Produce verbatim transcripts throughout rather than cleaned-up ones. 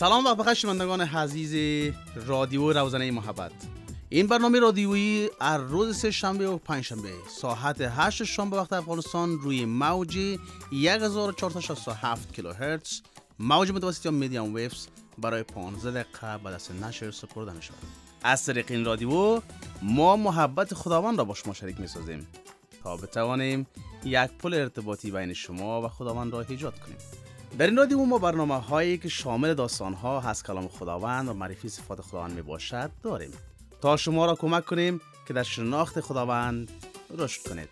سلام و بخیر شنوندگان عزیز رادیو روزنه محبت. این برنامه رادیویی هر روز سه شنبه و پنج شنبه ساعت هشت شب به وقت افغانستان روی موج هزار و چهارصد و شصت و هفت کیلوهرتز موج متوسط یا میدیوم ویوز برای پانزده دقیقه به دست نشر سپرده می‌شود. از طریق این رادیو ما محبت خداوند را با شما شریک می‌سازیم تا بتوانیم یک پل ارتباطی بین شما و خداوند را ایجاد کنیم. در این رادیو ما برنامه هایی که شامل داستان ها از کلام خداوند و معرفی صفات خداوند می باشد داریم تا شما را کمک کنیم که در شناخت خداوند رشد کنید.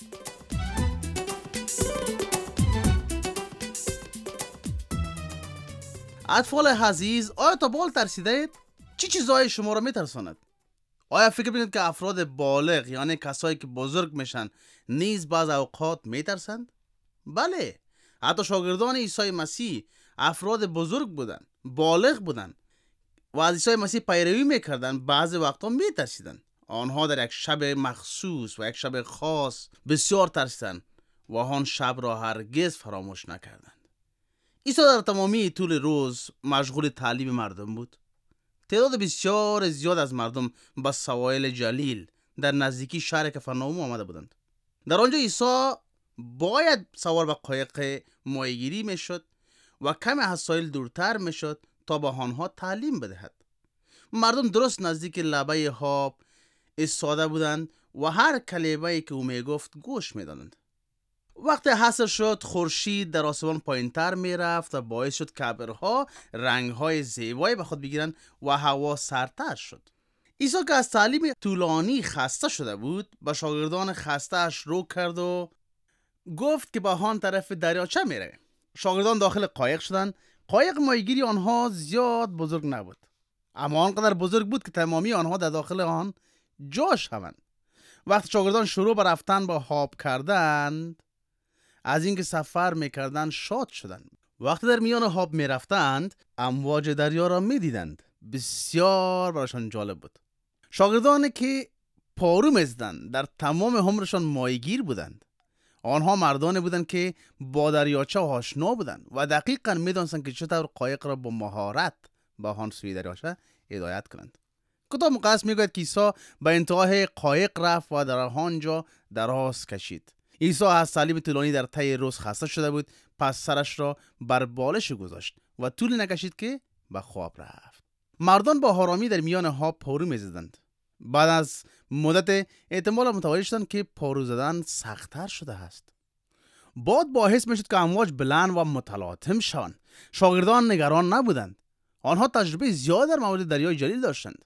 اطفال عزیز، آیا تا بال ترسیده اید؟ چی چیزهای شما را می ترساند؟ آیا فکر می‌کنید که افراد بالغ یعنی کسایی که بزرگ میشن نیز بعض اوقات می ترسند؟ بله، حتی شاگردان عیسی مسیح افراد بزرگ بودن، بالغ بودن و از عیسی مسیح پیروی میکردن، بعضی وقتا میترسیدن. آنها در یک شب مخصوص و یک شب خاص بسیار ترسیدن و آن شب را هرگز فراموش نکردند. عیسی در تمامی طول روز مشغول تعلیم مردم بود. تعداد بسیار زیاد از مردم به سواحل جلیل در نزدیکی شهر کفرناوم آمده بودند. در آنجا عیسی باید سوار به قایق ماهیگیری می شد و کمی از ساحل دورتر می شد تا به آنها تعلیم بدهد. مردم درست نزدیک لبه آب ایستاده بودند و هر کلمه‌ای که او می گفت گوش می دادند. وقتی عصر شد، خورشید در آسمان پایین تر می رفت و باعث شد که ابرها رنگ های زیبایی به خود بگیرند و هوا سردتر شد. عیسی که از تعلیم طولانی خسته شده بود، به شاگردان خسته اش رو کرد و گفت که با آن طرف دریاچه می رویم. شاگردان داخل قایق شدند. قایق ماهیگیری آنها زیاد بزرگ نبود، اما آنقدر بزرگ بود که تمامی آنها در داخل آن جا شوند. وقتی شاگردان شروع به رفتن با آب کردند، از اینکه سفر میکردند شاد شدند. وقتی در میان آب میرفتند، امواج دریا را میدیدند. بسیار برایشان جالب بود. شاگردانی که پارو میزدند در تمام عمرشان ماهیگیر بودند. آنها مردانی بودند که با دریاچه آشنا بودند و دقیقاً می‌دانستند که چطور قایق را با مهارت به آن سوی دریاچه هدایت کنند. کتاب مقدس می‌گوید که عیسی به انتهای قایق رفت و در آنجا دراز کشید. عیسی از تعلیم طولانی در طی روز خسته شده بود، پس سرش را بر بالش گذاشت و طولی نکشید که به خواب رفت. مردان با آرامی در میان آب پارو می‌زدند. بعد از مدت احتمالا متوجه شدند که پارو زدن سخت‌تر شده است. باد باعث می‌شد که امواج بلند و متلاطم شوند. شاگردان نگران نبودند. آنها تجربه زیاد در مورد دریای جلیل داشتند.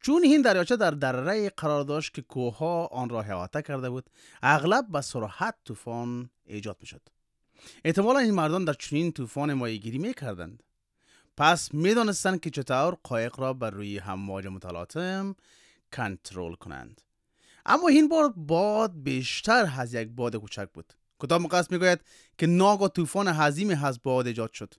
چون این دریاچه در دره‌ای قرار داشت که کوه‌ها آن را احاطه کرده بود، اغلب به سرعت طوفان ایجاد می‌شد. احتمالا این مردان در چنین طوفان ماهیگیری می‌کردند. پس می‌دانستند که چطور قایق را بر روی امواج متلاطم کنترل کنند. اما این بار باد بیشتر از یک باد کوچک بود. کتاب مقدس میگوید که ناگهان طوفان عظیمی از باد ایجاد شد.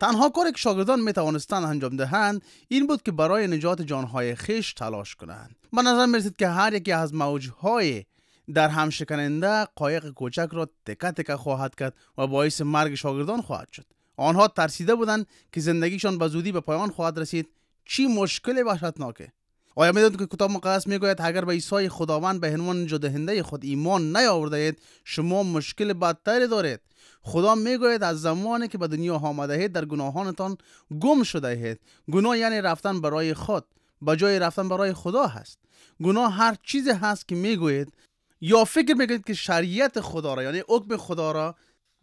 تنها کاری که شاگردان میتوانستند انجام دهند این بود که برای نجات جانهای خیش تلاش کنند. به نظر میرسید که هر یکی از موجهای در هم شکننده قایق کوچک را تکه تکه خواهد کرد و باعث مرگ شاگردان خواهد شد. آنها ترسیده بودند که زندگیشان به زودی به پایان خواهد رسید. چه مشکل وحشتناکه! آیا می‌دانید که کتاب مقدس می‌گوید اگر به عیسی خداوند به عنوان نجات دهنده خود ایمان نیاوردید، شما مشکل بدتری دارید. خدا می‌گوید از زمانی که به دنیا آمده اید در گناهانتان گم شده اید. گناه یعنی رفتن برای خود، به جای رفتن برای خدا هست. گناه هر چیزی هست که می‌گویید یا فکر می‌کنید که شریعت خدا را یعنی حکم خدا را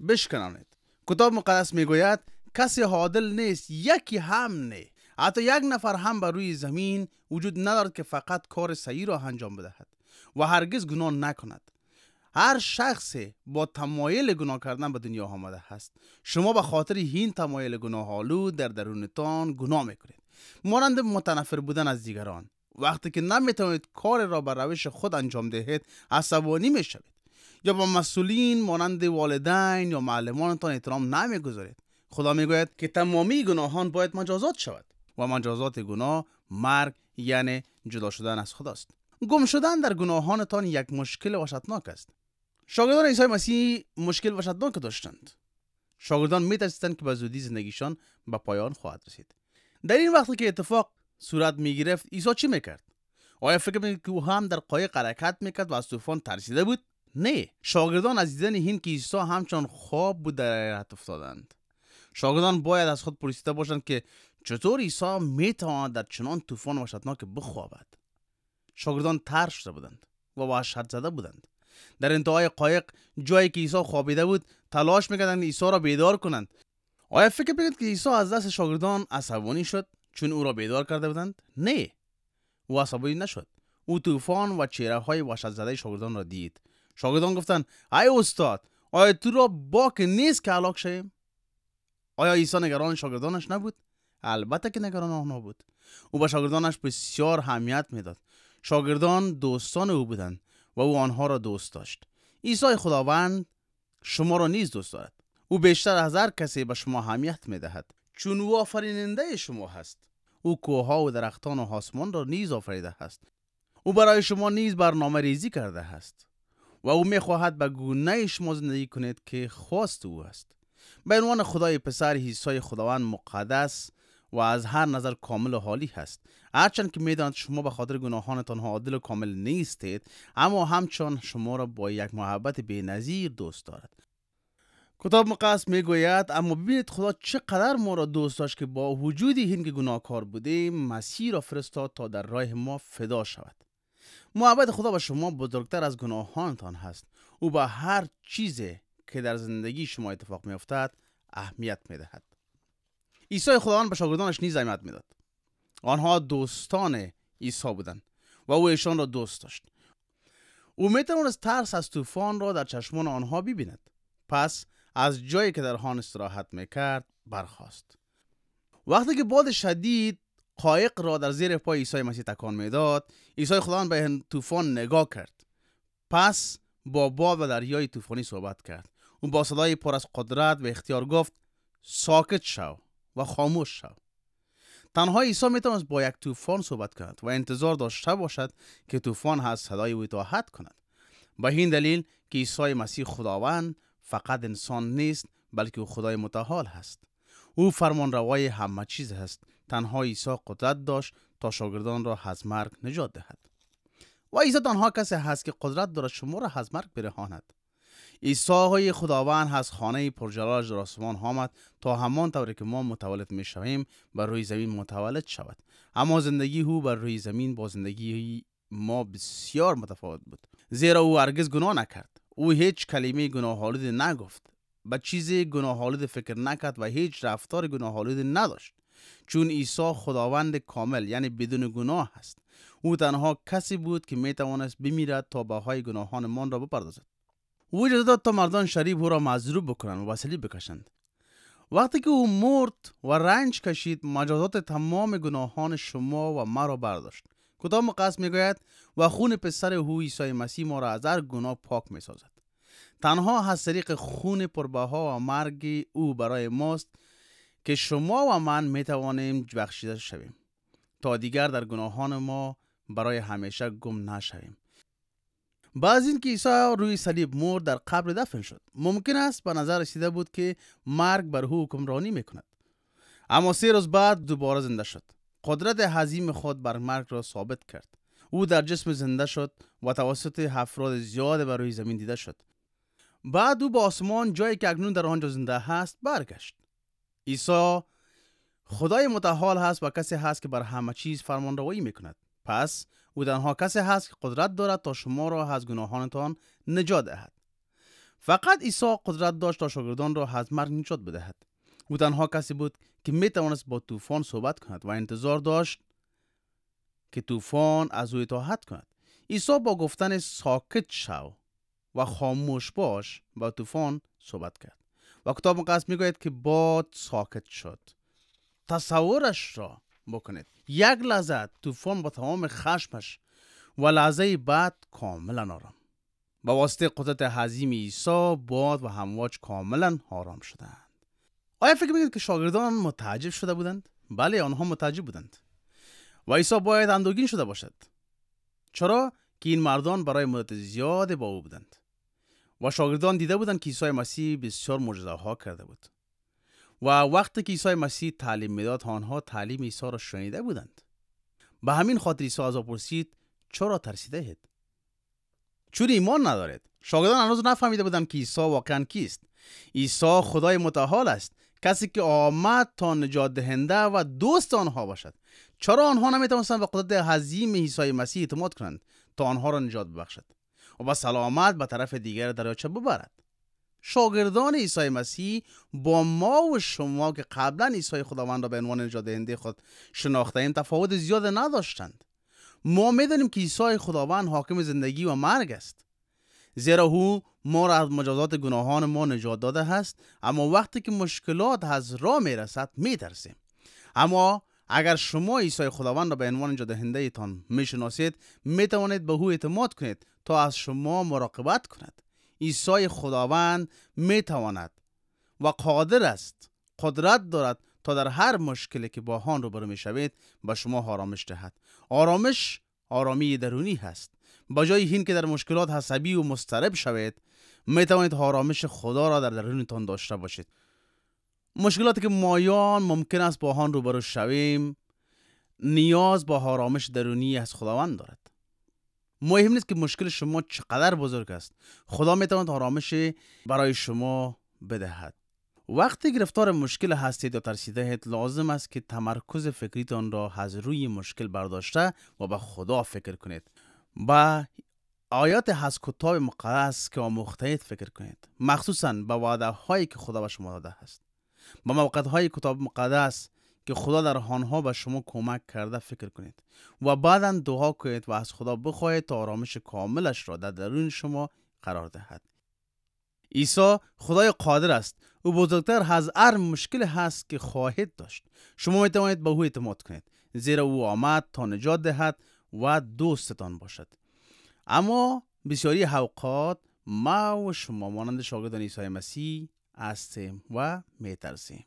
بشکنانید. کتاب مقدس می‌گوید کسی عادل نیست، یکی هم نه. حتی یک نفر هم بر روی زمین وجود ندارد که فقط کار صحیح را انجام بدهد و هرگز گناه نکند. هر شخص با تمایل گناه کردن به دنیا آمده است. شما به خاطر این تمایل گناه‌آلود در درونتان گناه میکنید، مانند متنفر بودن از دیگران. وقتی که نمیتوانید کار را بر روش خود انجام دهید، عصبانی میشوید یا با مسئولین مانند والدین یا معلمانتان احترام نمیگذارید. خدا میگوید که تمامی گناهان باید مجازات شود و مجازات گناه مرگ یعنی جدا شدن از خداست. گم شدن در گناهانتان یک مشکل وحشتناک است. شاگردان عیسی مسیح مشکل وحشتناک داشتند. شاگردان می‌ترسیدند که به زودی زندگیشان به پایان خواهد رسید. در این وقتی که اتفاق صورت میگرفت عیسی چی میکرد؟ آیا فکر میکنید که او هم در قایق حرکت میکرد و از طوفان ترسیده بود؟ نه، شاگردان از دیدن این که عیسی همچون خواب بود در حیرت افتادند. شاگردان باید از خود پرسیده باشند که چطور عیسی میتواند در چنان طوفان وحشتناک بخوابد. شاگردان طرد شده بودند و وحشت زده بودند. در انتهای قایق جایی که عیسی خوابیده بود تلاش میکردند عیسی را بیدار کنند. آیا فکر میکنید که عیسی از دست شاگردان عصبانی شد چون او را بیدار کرده بودند؟ نه، او عصبانی نشد. او طوفان و چهره‌های وحشت زده شاگردان را دید. شاگردان گفتند: ای استاد، آیا تو را باک نیست که هلاک شویم؟ آیا عیسی نگران شاگردانش نبود؟ البته که نگران آنها بود. او به شاگردانش بسیار حمیت میداد. شاگردان دوستان او بودند و او آنها را دوست داشت. عیسی خداوند شما را نیز دوست دارد. او بیشتر از هر کسی به شما حمیت میدهد، چون او آفریننده شما هست. او کوه‌ها و درختان و آسمان را نیز آفریده است. او برای شما نیز برنامه ریزی کرده است و او میخواهد به گونه شما زندگی کنید که خواست او است. به عنوان خدای پسر، عیسی خداوند مقدس و از هر نظر کامل و حالی هست. هرچند که میداند شما به خاطر گناهانتان عادل و کامل نیستید، اما همچنان شما را با یک محبت بی‌نظیر دوست دارد. کتاب مقدس میگوید: اما ببینید خدا چقدر ما را دوست داشت که با وجود این که گناهکار بودیم مسیح را فرستاد تا در راه ما فدا شود. محبت خدا به شما بزرگتر از گناهانتان هست. او به هر چیزی که در زندگی شما اتفاق میافتد اهمیت میدهد. عیسی خداوند به شاگردانش نیز اهمیت میداد. آنها دوستان عیسی بودند و او ایشان را دوست داشت. او میتوانست ترس از طوفان را در چشمان آنها ببیند. پس از جایی که در هان استراحت میکرد برخاست. وقتی که باد شدید قایق را در زیر پای عیسی مسیح تکان میداد، عیسی خداوند به طوفان نگاه کرد. پس با باد و دریای طوفانی صحبت کرد. او با صدای پر از قدرت و اختیار گفت: ساکت شو و خاموش شو. تنها عیسی میتواند با یک طوفان صحبت کند و انتظار داشته باشد که طوفان از صدای او اطاعت کند. به این دلیل که عیسی مسیح خداوند فقط انسان نیست، بلکه او خدای متعال هست. او فرمانروای همه چیز هست. تنها عیسی قدرت داشت تا شاگردان را از مرگ نجات دهد. و عیسی تنها کسی هست که قدرت دارد شما را از مرگ برهاند. عیسی خداوند از خانه پرجلالش در آسمان آمد تا همان طوری که ما متولد می شویم بر روی زمین متولد شود. اما زندگی او بر روی زمین با زندگی ما بسیار متفاوت بود، زیرا او هرگز گناه نکرد. او هیچ کلمه گناه‌آلود نگفت، به چیز گناه‌آلود فکر نکرد و هیچ رفتار گناه‌آلود نداشت. چون عیسی خداوند کامل یعنی بدون گناه است، او تنها کسی بود که میتوانست بمیرد تا بهای گناهانمان را بپردازد. او اجازه داد تا مردان شریف او را مضروب بکنند و به صلیب بکشند. وقتی که او مرد و رنج کشید، مجازات تمام گناهان شما و مرا برداشت. کتاب مقدس میگوید: و خون پسر او عیسی مسیح ما را از هر گناه پاک میسازد. تنها از طریق خون پربها و مرگ او برای ماست که شما و من میتوانیم بخشیده شویم تا دیگر در گناهان ما برای همیشه گم نشویم. بعد این که عیسی روی صلیب مرد، در قبر دفن شد. ممکن است به نظر رسیده بود که مرگ بر او حکمرانی میکند، اما سه روز بعد دوباره زنده شد. قدرت عظیم خود بر مرگ را ثابت کرد. او در جسم زنده شد و توسط افراد زیاد بر روی زمین دیده شد. بعد او به آسمان، جایی که اکنون در آنجا زنده هست، برگشت. عیسی خدای متعال هست و کسی هست که بر همه چیز فرمانروایی میکند. پس او تنها کسی هست که قدرت دارد تا شما را از گناهانتان نجات دهد. فقط عیسی قدرت داشت تا شاگردان را از مرگ نجات بدهد. او تنها کسی بود که میتوانست با طوفان صحبت کند و انتظار داشت که طوفان از او اطاعت کند. عیسی با گفتن ساکت شو و خاموش باش با طوفان صحبت کرد و کتاب مقدس میگوید که باد ساکت شد. تصورش را بکنید، یک لحظه طوفان با تمام خشمش و لحظه بعد کاملا آرام. با واسطه قدرت عظیم عیسی باد و امواج کاملا آرام شدند. آیا فکر میکنید که شاگردان متعجب شده بودند؟ بله، آنها متعجب بودند و عیسی باید اندوهگین شده باشد، چرا که این مردان برای مدت زیاد با او بودند و شاگردان دیده بودند که عیسی مسیح بسیار معجزه‌ها کرده بود و وقتی که عیسی مسیح تعلیم میداد آنها تعلیم عیسی را شنیده بودند. به همین خاطر عیسی از آنها پرسید چرا ترسیده اید؟ چون ایمان ندارید. شاگردان هنوز نفهمیده بودند که عیسی واقعا کیست. عیسی خدای متعال است، کسی که آمد تا نجات دهنده و دوست آنها باشد. چرا آنها نمیتوانستند به قدرت عظیم عیسی مسیح اعتماد کنند تا آنها را نجات ببخشد و با سلامت به طرف دیگر دریاچه ببرد؟ شاگردان عیسی مسیح با ما و شما که قبلا عیسی خداوند را به عنوان نجات دهنده خود شناخته ایم تفاوت زیاد نداشتند. ما میدانیم که عیسی خداوند حاکم زندگی و مرگ است، زیرا او ما را از مجازات گناهان ما نجات داده است. اما وقتی که مشکلات از راه میرسد میترسیم. اما اگر شما عیسی خداوند را به عنوان نجات دهنده ایتان میشناسید، میتوانید به او اعتماد کنید تا از شما مراقبت کند. عیسی خداوند میتواند و قادر است، قدرت دارد تا در هر مشکلی که با آن روبرو میشوید به شما آرامش دهد. آرامش آرامی درونی هست. با جای این که در مشکلات عصبی و مضطرب شوید، میتوانید آرامش خدا را در درونتان داشته باشید. مشکلاتی که مایان ممکن است با آن روبرو شویم نیاز به آرامش درونی از خداوند دارد. مهم نیست که مشکل شما چقدر بزرگ است، خدا میتواند آرامش برای شما بدهد. وقتی گرفتار مشکل هستید یا ترسیده‌اید، لازم است که تمرکز فکریتان را از روی مشکل برداشته و به خدا فکر کنید. با آیات از کتاب مقدس که آموخته اید فکر کنید، مخصوصاً به وعده هایی که خدا به شما داده است. به موقعیت های کتاب مقدس که خدا در آنها به شما کمک کرده فکر کنید و بعداً دعا کنید و از خدا بخواهید تا آرامش کاملش را در درون شما قرار دهد. عیسی خدای قادر است. او بزرگتر از هر مشکل هست که خواهید داشت. شما می توانید به او اعتماد کنید، زیرا او آمد تا نجات دهد و دوستتان باشد. اما بسیاری اوقات ما و شما مانند شاگردان عیسی مسیح هستیم و میترسیم.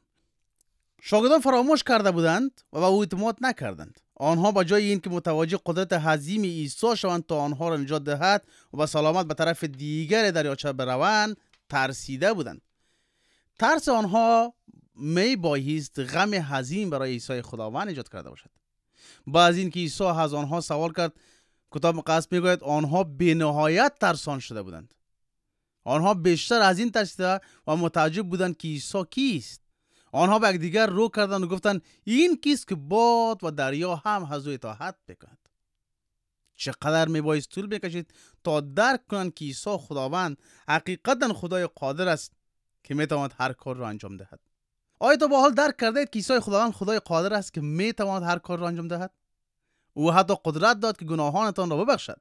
شاگردان فراموش کرده بودند و به او اعتماد نکردند. آنها با جای این که متوجه قدرت عظیم عیسی شوند تا آنها را نجات دهد و با سلامت به طرف دیگر دریاچه بروند، ترسیده بودند. ترس آنها می بایست غم حزین برای عیسی خداوند ایجاد کرده باشد. بعد از این که عیسی از آنها سوال کرد، کتاب مقدس میگوید آنها به نهایت ترسان شده بودند. آنها بیشتر از این ترسیده و متعجب بودند که عیسی کیست. آنها به یکدیگر رو کردند و گفتند این کیست که باد و دریا هم از او اطاعت بکند؟ چقدر میبایست طول بکشید تا درک کنند که عیسی خداوند حقیقتا خدای قادر است که میتواند هر کار را انجام دهد. آیا تا به حال درک کرده اید که عیسی خداوند خدای قادر است که میتواند هر کار را انجام دهد؟ او حتی قدرت داد که گناهانتان را ببخشد.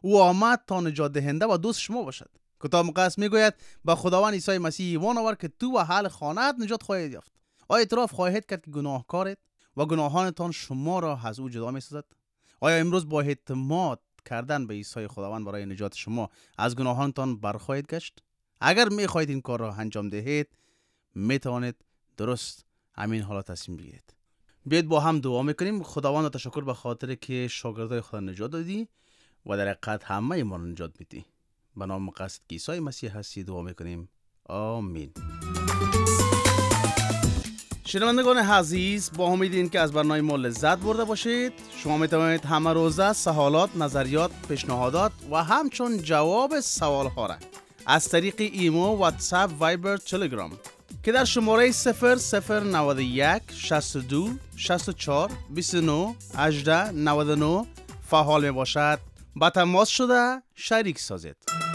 او آمد تا نجات دهنده و دوست شما باشد. کتاب مقدس میگوید به خداوند عیسی مسیح ایمان آور که تو و اهل خانه‌ات نجات خواهید یافت. آیا اعتراف خواهید کرد که گناهکارید و گناهانتان شما را از او جدا میسازد؟ آیا امروز با اعتماد کردن به عیسی خداوند برای نجات شما از گناهانتان برخواهید گشت؟ اگر میخواهید این کار را انجام دهید، میتوانید درست همین حالا تصمیم بگیرید. بیاید با هم دعا میکنیم. خداوند تشکر به خاطر که شاگردای خدا نجات دادی و در حقیقت همه ما نجات میدی. به نام مقدس عیسی مسیح هستی دعا میکنیم، آمین. شنوندگان عزیز، با امید این که از برنامه ما لذت برده باشید. شما میتوانید همه روزه سوالات، نظریات، پیشنهادات و همچون جواب سوال ها را از طریق ایمو، واتساپ، وایبر، تلگرام که در شماره صفر صفر نه یک شصت و دو شصت و چهار بیست و نه هجده نود و نه فعال می باشد، با تماس شده شریک سازید.